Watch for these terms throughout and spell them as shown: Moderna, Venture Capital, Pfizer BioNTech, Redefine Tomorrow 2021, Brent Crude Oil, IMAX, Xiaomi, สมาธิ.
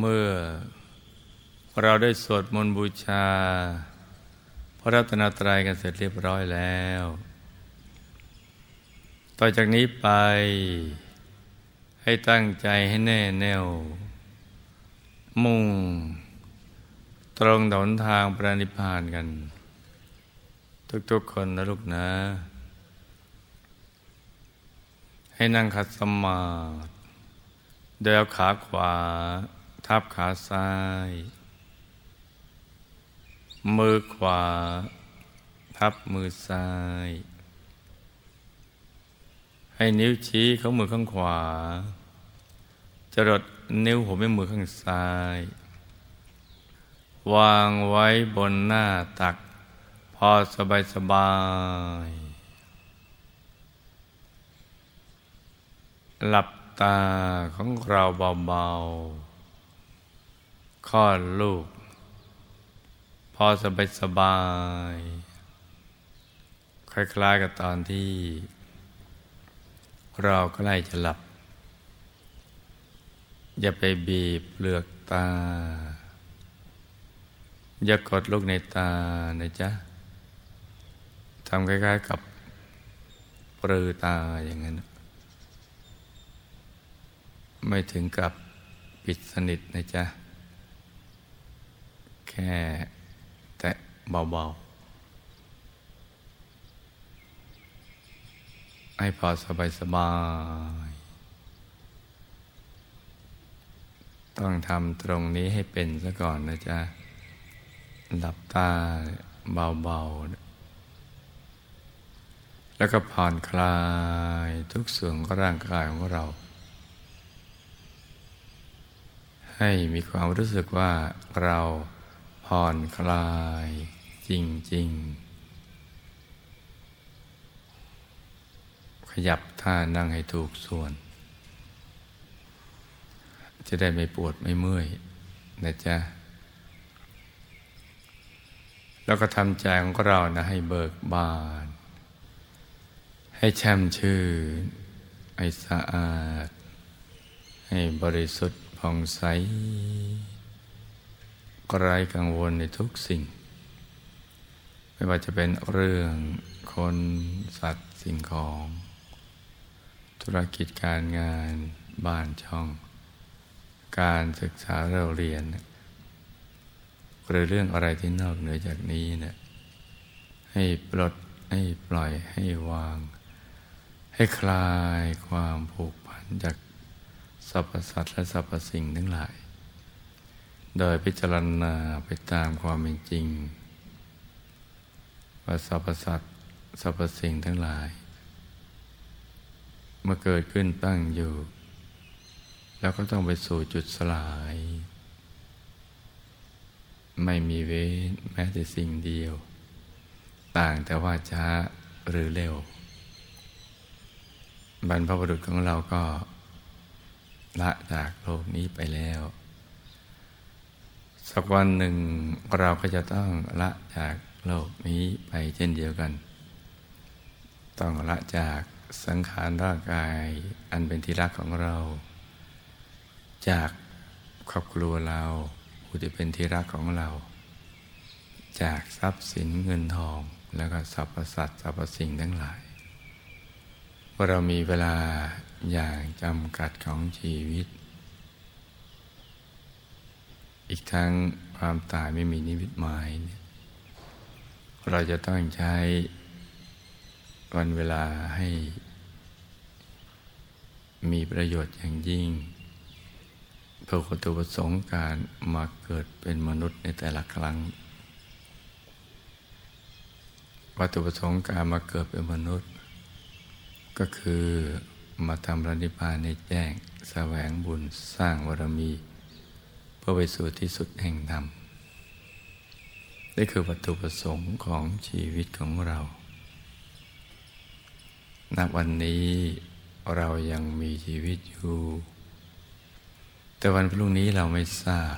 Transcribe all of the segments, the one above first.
เมื่อเราได้สวดมนต์บูชาพระรัตนตรัยกันเสร็จเรียบร้อยแล้วต่อจากนี้ไปให้ตั้งใจให้แน่แน่วมุ่งตรงหนทางพระนิพพานกันทุกๆคนนะลูกนะให้นั่งขัดสมาธิโดยเอาขาขวาทับขาซ้ายมือขวาทับมือซ้ายให้นิ้วชี้ข้างมือข้างขวาจรดนิ้วหัวแม่มือข้างซ้ายวางไว้บนหน้าตักพอสบายสบายหลับตาของเราเบาๆคลอดลูกพอสบายสบายคล้ายๆกับตอนที่เราใกล้จะหลับอย่าไปบีบเปลือกตาอย่ากดลูกในตานะจ๊ะทำคล้ายๆกับปรือตาอย่างนั้นไม่ถึงกับปิดสนิทนะจ๊ะแค่แตะเบาๆให้พอสบายๆต้องทำตรงนี้ให้เป็นซะก่อนนะจ๊ะหลับตาเบาๆแล้วก็ผ่อนคลายทุกส่วนของร่างกายของเราให้มีความรู้สึกว่าเราผ่อนคลายจริงๆขยับท่านั่งให้ถูกส่วนจะได้ไม่ปวดไม่เมื่อยนะจ๊ะแล้วก็ทำใจของเรานะให้เบิกบานให้แช่มชื่นให้สะอาดให้บริสุทธิ์ผ่องใสไร้กังวลในทุกสิ่งไม่ว่าจะเป็นเรื่องคนสัตว์สิ่งของธุรกิจการงานบ้านช่องการศึกษาเราเรียนหรือเรื่องอะไรที่นอกเหนือจากนี้เนี่ยให้ปลดให้ปล่อยให้วางให้คลายความผูกพันจากสรรพสัตว์และสรรพสิ่งทั้งหลายโดยพิจารณาไปตามความเป็นจริงว่าสรรพสัตว์สรรพสิ่งทั้งหลายเมื่อเกิดขึ้นตั้งอยู่แล้วก็ต้องไปสู่จุดสลายไม่มีเว้นแม้แต่สิ่งเดียวต่างแต่ว่าช้าหรือเร็วบรรพบุรุษของเราก็ละจากโลกนี้ไปแล้วสักวันหนึ่งเราก็จะต้องละจากโลกนี้ไปเช่นเดียวกันต้องละจากสังขารร่างกายอันเป็นที่รักของเราจากครอบครัวเราผู้ที่เป็นที่รักของเราจากทรัพย์สินเงินทองแล้วก็สรรพสัตว์สรรพสิ่งทั้งหลายเรามีเวลาอย่างจำกัดของชีวิตอีกทั้งความตายไม่มีนิมิตหมายเราจะต้องใช้วันเวลาให้มีประโยชน์อย่างยิ่งเพื่อจุดประสงค์การมาเกิดเป็นมนุษย์ในแต่ละครั้งวัตถุประสงค์การมาเกิดเป็นมนุษย์ก็คือมาทำพระนิพพานในแจ้งแสวงบุญสร้างบารมีเพื่อไปสู่ที่สุดแห่งธรรมนี่คือวัตถุประสงค์ของชีวิตของเราณวันนี้เรายังมีชีวิตอยู่แต่วันพรุ่งนี้เราไม่ทราบ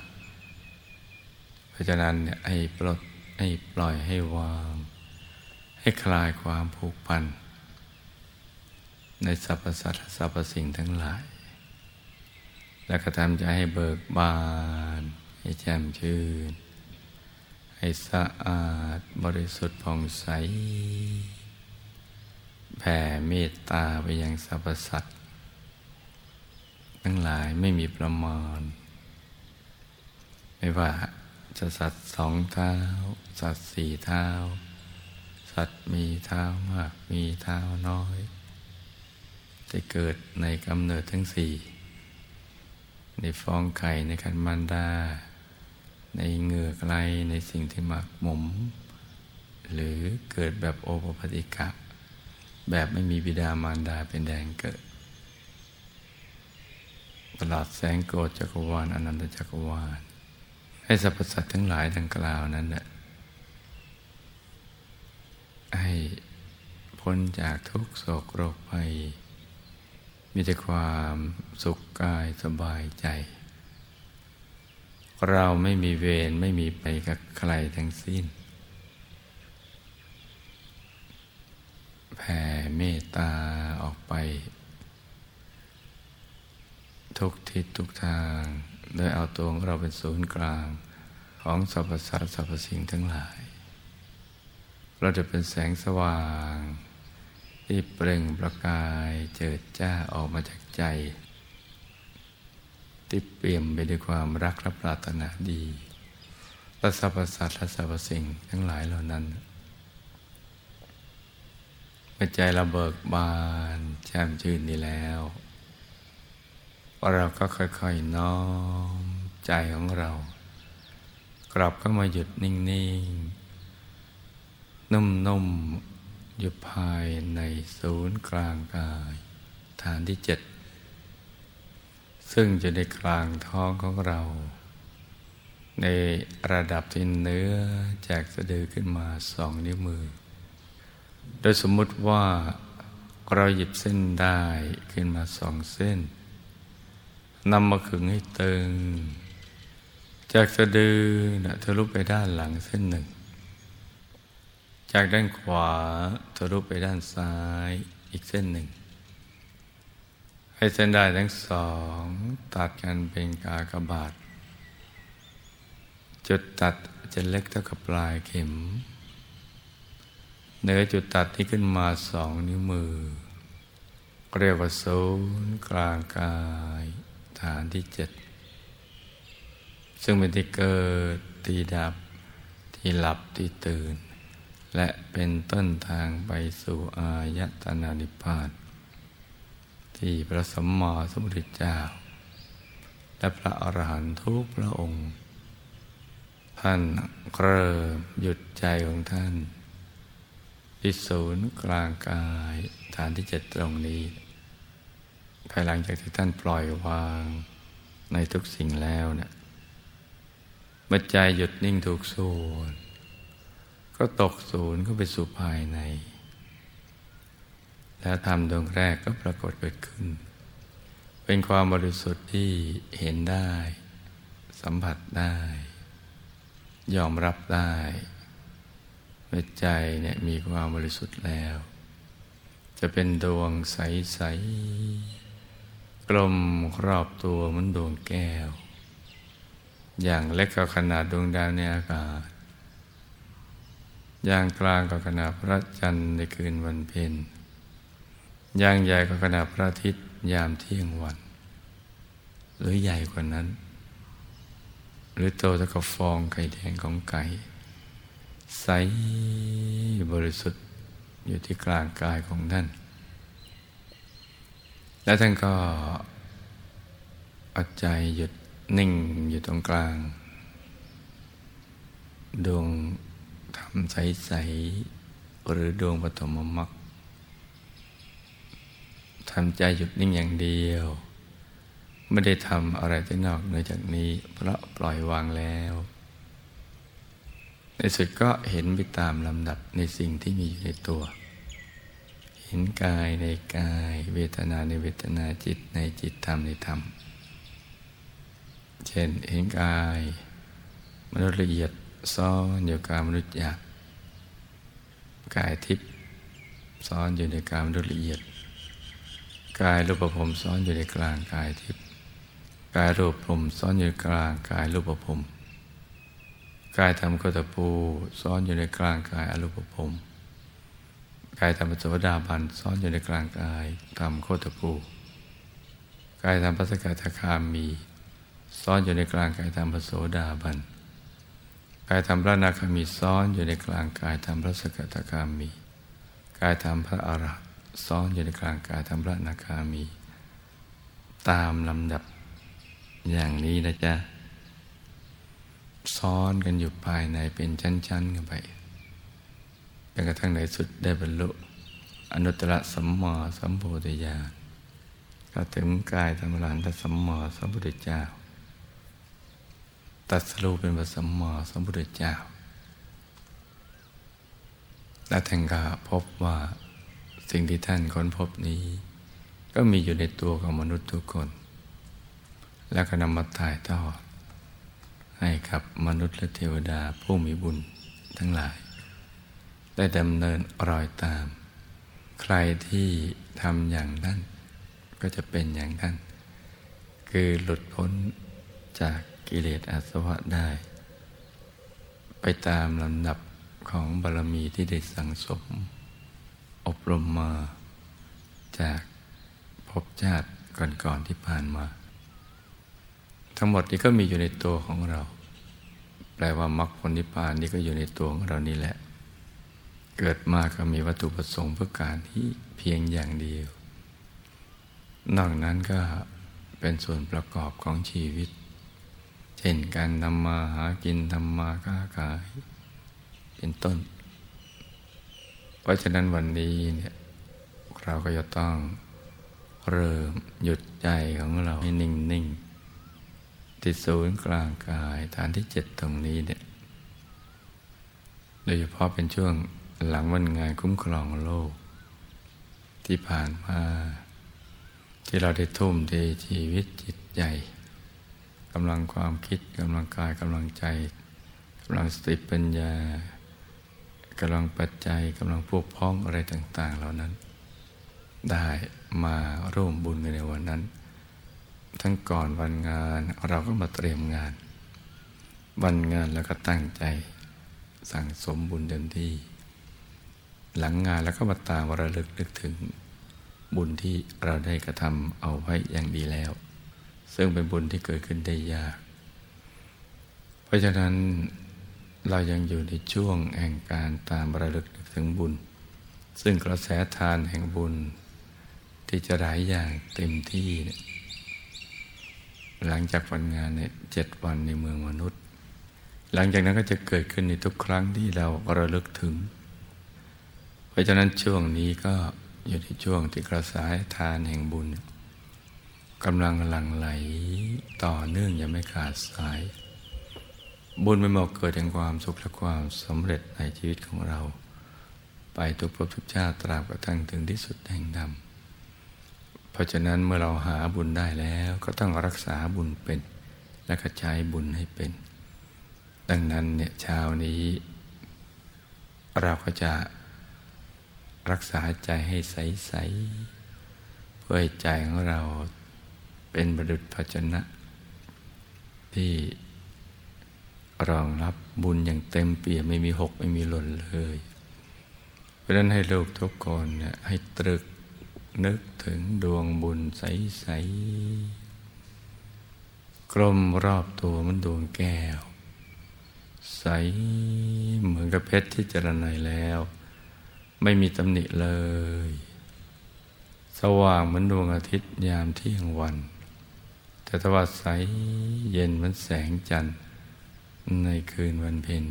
เพราะฉะนั้นให้ปลดให้ปล่อยให้วางให้คลายความผูกพันในสรรพสัตว์สรรพสิ่งทั้งหลายใน แล้วก็ทำใจให้เบิกบานให้แจ่มชื่นให้สะอาดบริสุทธิ์ผ่องใสแผ่เมตตาไปยังสรรพสัตว์ทั้งหลายไม่มีประมาณไม่ว่าจะสัตว์สองเท้าสัตว์สี่เท้าสัตว์มีเท้ามากมีเท้าน้อยจะเกิดในกำเนิดทั้งสี่ในฟองไข่ในคันมารดาในเหงือกไรในสิ่งที่หมักหมมหรือเกิดแบบโอปปาติกะแบบไม่มีบิดามารดาเป็นแดงเกิดตลอดแสงโกฏจักรวาลอนันตจักรวาลให้สรรพสัตว์ทั้งหลายดังกล่าวนั้นแหละให้พ้นจากทุกโศกโรคภัยมีแต่ความสุขกายสบายใจเราไม่มีเวรไม่มีไปกับใครทั้งสิ้นแผ่เมตตาออกไปทุกทิศทุกทางโดยเอาตัวของเราเป็นศูนย์กลางของสรรพสัตว์สรรพสิ่งทั้งหลายเราจะเป็นแสงสว่างที่เปล่งประกายเจิดจ้าออกมาจากใจที่เปี่ยมไปด้วยความรักและปรารถนาดีและสรรพสัตว์และสรรพสิ่งทั้งหลายเหล่านั้นเมื่อใจเราเบิกบานแช่มชื่นดีแล้วเราก็ค่อยๆน้อมใจของเรากลับเข้ามาหยุดนิ่งๆนุ่มๆอยู่ภายในศูนย์กลางกายฐานที่7ซึ่งอยู่ในกลางท้องของเราในระดับที่เนื้อจากสะดือขึ้นมา2 นิ้วมือโดยสมมุติว่าเราหยิบเส้นได้ขึ้นมา2 เส้นนำมาขึงให้ตึงจากสะดือทะลุไปด้านหลังเส้น 1จากด้านขวาทะลุไปด้านซ้ายอีกเส้น 1ให้เส้นได้ทั้ง2ตัดกันเป็นกากบาทจุดตัดจะเล็กเท่ากับปลายเข็มเหนือจุดตัดที่ขึ้นมา2 นิ้วมือเรียกว่าศูนย์กลางกายฐานที่7ซึ่งเป็นที่เกิดที่ดับที่หลับที่ตื่นและเป็นต้นทางไปสู่อายตนะนิพพานที่พระสัมมาสัมพุทธเจ้าและพระอรหันต์ทุกพระองค์ท่านเริ่มหยุดใจของท่านที่ศูนย์กลางกายฐานที่7ตรงนี้ภายหลังจากที่ท่านปล่อยวางในทุกสิ่งแล้วเนี่ยเมื่อใจหยุดนิ่งถูกส่วนก็ตกศูนย์เข้าไปสู่ภายในและธรรมดวงแรกก็ปรากฏเกิดขึ้นเป็นความบริสุทธิ์ที่เห็นได้สัมผัสได้ยอมรับได้ว่าใจเนี่ยมีความบริสุทธิ์แล้วจะเป็นดวงใสๆกลมครอบตัวเหมือนดวงแก้วอย่างเล็กก็ขนาดดวงดาวในอากาศอย่างกลางก็ขนาดพระจันทร์ในคืนวันเพ็ญอย่างใหญ่ก็ขนาดพระอาทิตย์ยามเที่ยงวันหรือใหญ่กว่านั้นหรือโตเท่ากับฟองไข่แดงของไก่ใสบริสุทธิ์อยู่ที่กลางกายของท่านและท่านก็เอาใจหยุดนิ่งอยู่ตรงกลางดวงธรรมใสๆหรือดวงปฐมมรรคทำใจหยุดนิ่งอย่างเดียวไม่ได้ทำอะไรที่นอกเหนือจากนี้เพราะปล่อยวางแล้วในสุดก็เห็นไปตามลำดับในสิ่งที่มีอยู่ในตัวเห็นกายในกายเวทนาในเวทนาจิตในจิตธรรมในธรรมเช่นเห็นกายมนุษย์ละเอียดซ้อนอยู่กับมนุษย์หยาบกายทิพย์ซ้อนอยู่ในกายมนุษย์ละเอียดกายรูปภพซ้อนอยู่ในกลางกายทิพย์ กายรูปพรหมซ้อนอยู่กลางกายรูปพรหมกายธรรมโคตปูซ้อนอยู่ในกลางกายอรูปพรหมกายธรรมโสดาบันซ้อนอยู่ในกลางกายธรรมโคตปูกายธรรมพระสกทาคามีซ้อนอยู่ในกลางกายธรรมพระโสดาบันกายธรรมพระอนาคามีซ้อนอยู่ในกลางกายธรรมพระสกทาคามีกายธรรมพระอรหันต์ซ้อนอยู่ในกลางกายธรรมพระอนาคามีตามลำดับอย่างนี้นะจ๊ะซ้อนกันอยู่ภายในเป็นชั้นๆกันไปจนกระทั่งในสุดได้บรรลุอนุตตรสัมมาสัมโพธิญาณก็ถึงกายธรรมอรหันตสัมมาสัมพุทธเจ้าตรัสรู้เป็นพระสัมมาสัมพุทธเจ้าและท่านก็พบว่าสิ่งที่ท่านค้นพบนี้ก็มีอยู่ในตัวของมนุษย์ทุกคนแล้วก็นำมาถ่ายทอดให้กับมนุษย์และเทวดาผู้มีบุญทั้งหลายได้ดำเนินรอยตามใครที่ทำอย่างนั้นก็จะเป็นอย่างนั้นคือหลุดพ้นจากกิเลสอาสวะได้ไปตามลำดับของบารมีที่ได้สั่งสมอบรมมาจากภพชาติก่อนๆที่ผ่านมาทั้งหมดนี้ก็มีอยู่ในตัวของเราแปลว่ามรรคผลนิพพานนี่ก็อยู่ในตัวของเรานี่แหละเกิดมาก็มีวัตถุประสงค์เพื่อการที่เพียงอย่างเดียวนอกนั้นก็เป็นส่วนประกอบของชีวิตเช่นการทำมาหากินทำมาค้าขายเป็นต้นเพราะฉะนั้นวันนี้เนี่ยเราก็จะต้องเริ่มหยุดใจของเราให้นิ่งๆที่ศูนย์กลางกายฐานที่7ตรงนี้เนี่ยโดยเฉพาะเป็นช่วงหลังวันงานคุ้มครองโลกที่ผ่านมาที่เราได้ทุ่มเทชีวิตจิตใจกำลังความคิดกำลังกายกำลังใจกำลังสติปัญญากำลังปัจจัยกำลังพวกพ้องอะไรต่างๆเหล่านั้นได้มาร่วมบุญในวันนั้นทั้งก่อนวันงานเราก็มาเตรียมงานวันงานแล้วก็ตั้งใจสั่งสมบุญเต็มที่หลังงานแล้วก็มาตามระลึกนึกถึงบุญที่เราได้กระทำเอาไว้อย่างดีแล้วซึ่งเป็นบุญที่เกิดขึ้นได้ยากเพราะฉะนั้นเรายังอยู่ในช่วงแห่งการตามระลึกนึกถึงบุญซึ่งกระแสทานแห่งบุญที่จะไหลอย่างเต็มที่หลังจากวันงานเนี่ย7 วันในเมืองมนุษย์หลังจากนั้นก็จะเกิดขึ้นในทุกครั้งที่เราระลึกถึงเพราะฉะนั้นช่วงนี้ก็อยู่ในช่วงที่กระแสทานแห่งบุญกำลังหลั่งไหลต่อเนื่องยังไม่ขาดสายบุญไม่หมดเกิดแห่งความสุขและความสำเร็จในชีวิตของเราไปทุกภพทุกชาติตราบกระทั่งถึงที่สุดแห่งธรรมเพราะฉะนั้นเมื่อเราหาบุญได้แล้วก็ต้องรักษาบุญเป็นและก็ใช้บุญให้เป็นดังนั้นเนี่ยเช้านี้เราก็จะรักษาใจให้ใสๆเพื่อให้ใจของเราเป็นประดุจภาชนะที่รองรับบุญอย่างเต็มเปี่ยมไม่มีหกไม่มีหล่นเลยเพราะฉะนั้นให้ลูกทุกคนเนี่ยให้ตรึกนึกถึงดวงบุญใสๆกลมรอบตัวมันดวงแก้วใสเหมือนกับเพชรที่เจริญในแล้วไม่มีตำหนิเลยสว่างเหมือนดวงอาทิตย์ยามเที่ยงวันแต่ทว่าใสเย็นเหมือนแสงจันทร์ในคืนวันเพ็ญ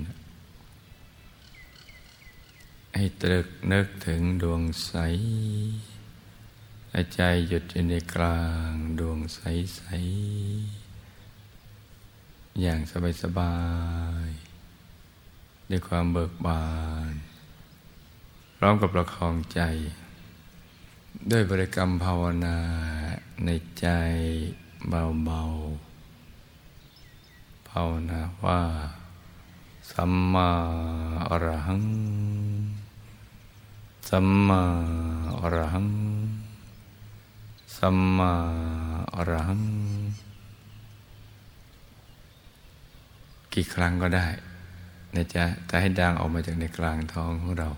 ให้ตรึกนึกถึงดวงใสใจหยุดอยู่ในกลางดวงใสๆอย่างสบายๆด้วยความเบิกบานพร้อมกับประคองใจด้วยบริกรรมภาวนาในใจเบาๆภาวนาว่าสัมมาอรหังสัมมาอรหังสัมมาอรหัง กี่ครั้งก็ได้นะจ๊ะแต่ให้ดังออกมาจากในกลางท้องของเรา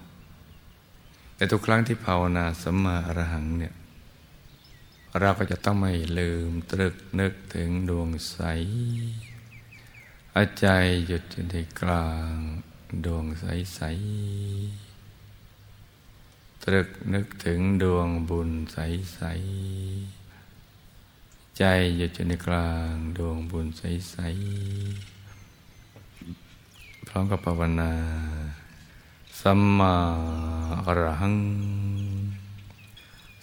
แต่ทุกครั้งที่ภาวนาสัมมาอรหังเนี่ยเราก็จะต้องไม่ลืมตรึกนึกถึงดวงใสเอาใจหยุดอยู่ในกลางดวงใสๆตรึกนึกถึงดวงบุญใสๆใจหยุดอยู่ในกลางดวงบุญใสๆพร้อมกับภาวนาสัมมาอรหัง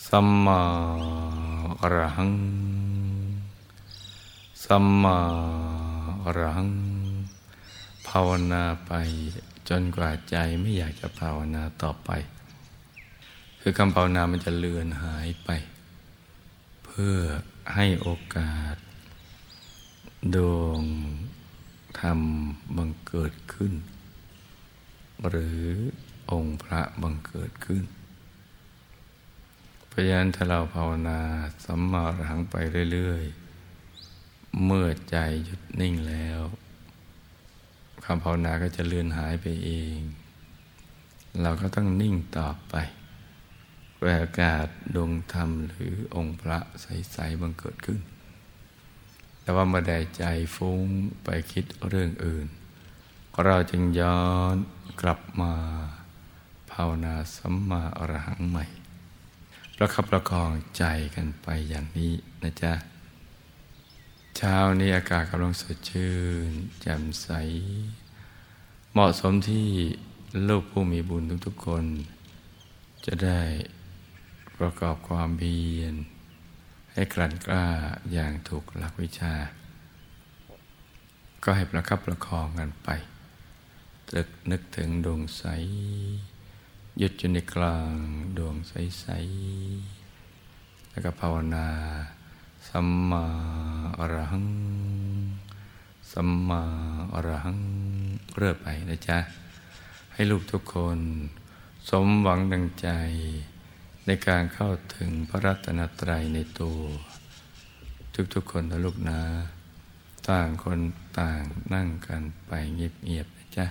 สัมมาอรหังสัมมาอรหังภาวนาไปจนกว่าใจไม่อยากจะภาวนาต่อไปคือคำภาวนามันจะเลือนหายไปเพื่อให้โอกาสดวงธรรมบังเกิดขึ้นหรือองค์พระบังเกิดขึ้นเพราะฉะนั้นถ้าเราภาวนาสัมมาอรหังไปเรื่อยๆเมื่อใจหยุดนิ่งแล้วคำภาวนาก็จะเลือนหายไปเองเราก็ต้องนิ่งต่อไปแววกาศดวงธรรมหรือองค์พระใสๆบังเกิดขึ้นแต่ว่าเมื่อใดใจฟุ้งไปคิดเรื่องอื่นเราจึงย้อนกลับมาภาวนาสัมมาอรหังใหม่ประคับประคองใจกันไปอย่างนี้นะจ๊ะเช้านี้อากาศกำลังสดชื่นแจ่มใสเหมาะสมที่ลูกผู้มีบุญทุกๆคนจะได้ประกอบความเพียรให้กลั่นกล้าอย่างถูกหลักวิชาก็ให้ประคับประคองกันไปตรึกนึกถึงดวงใสหยุดอยู่ในกลางดวงใสๆแล้วก็ภาวนาสัมมาอรหังสัมมาอรหังเรื่อยไปนะจ๊ะให้ลูกทุกคนสมหวังดังใจในการเข้าถึงพระรัตนตรัยในตัวทุกๆคนนะลูกนะต่างคนต่างนั่งกันไปเงียบๆนะจ๊ะ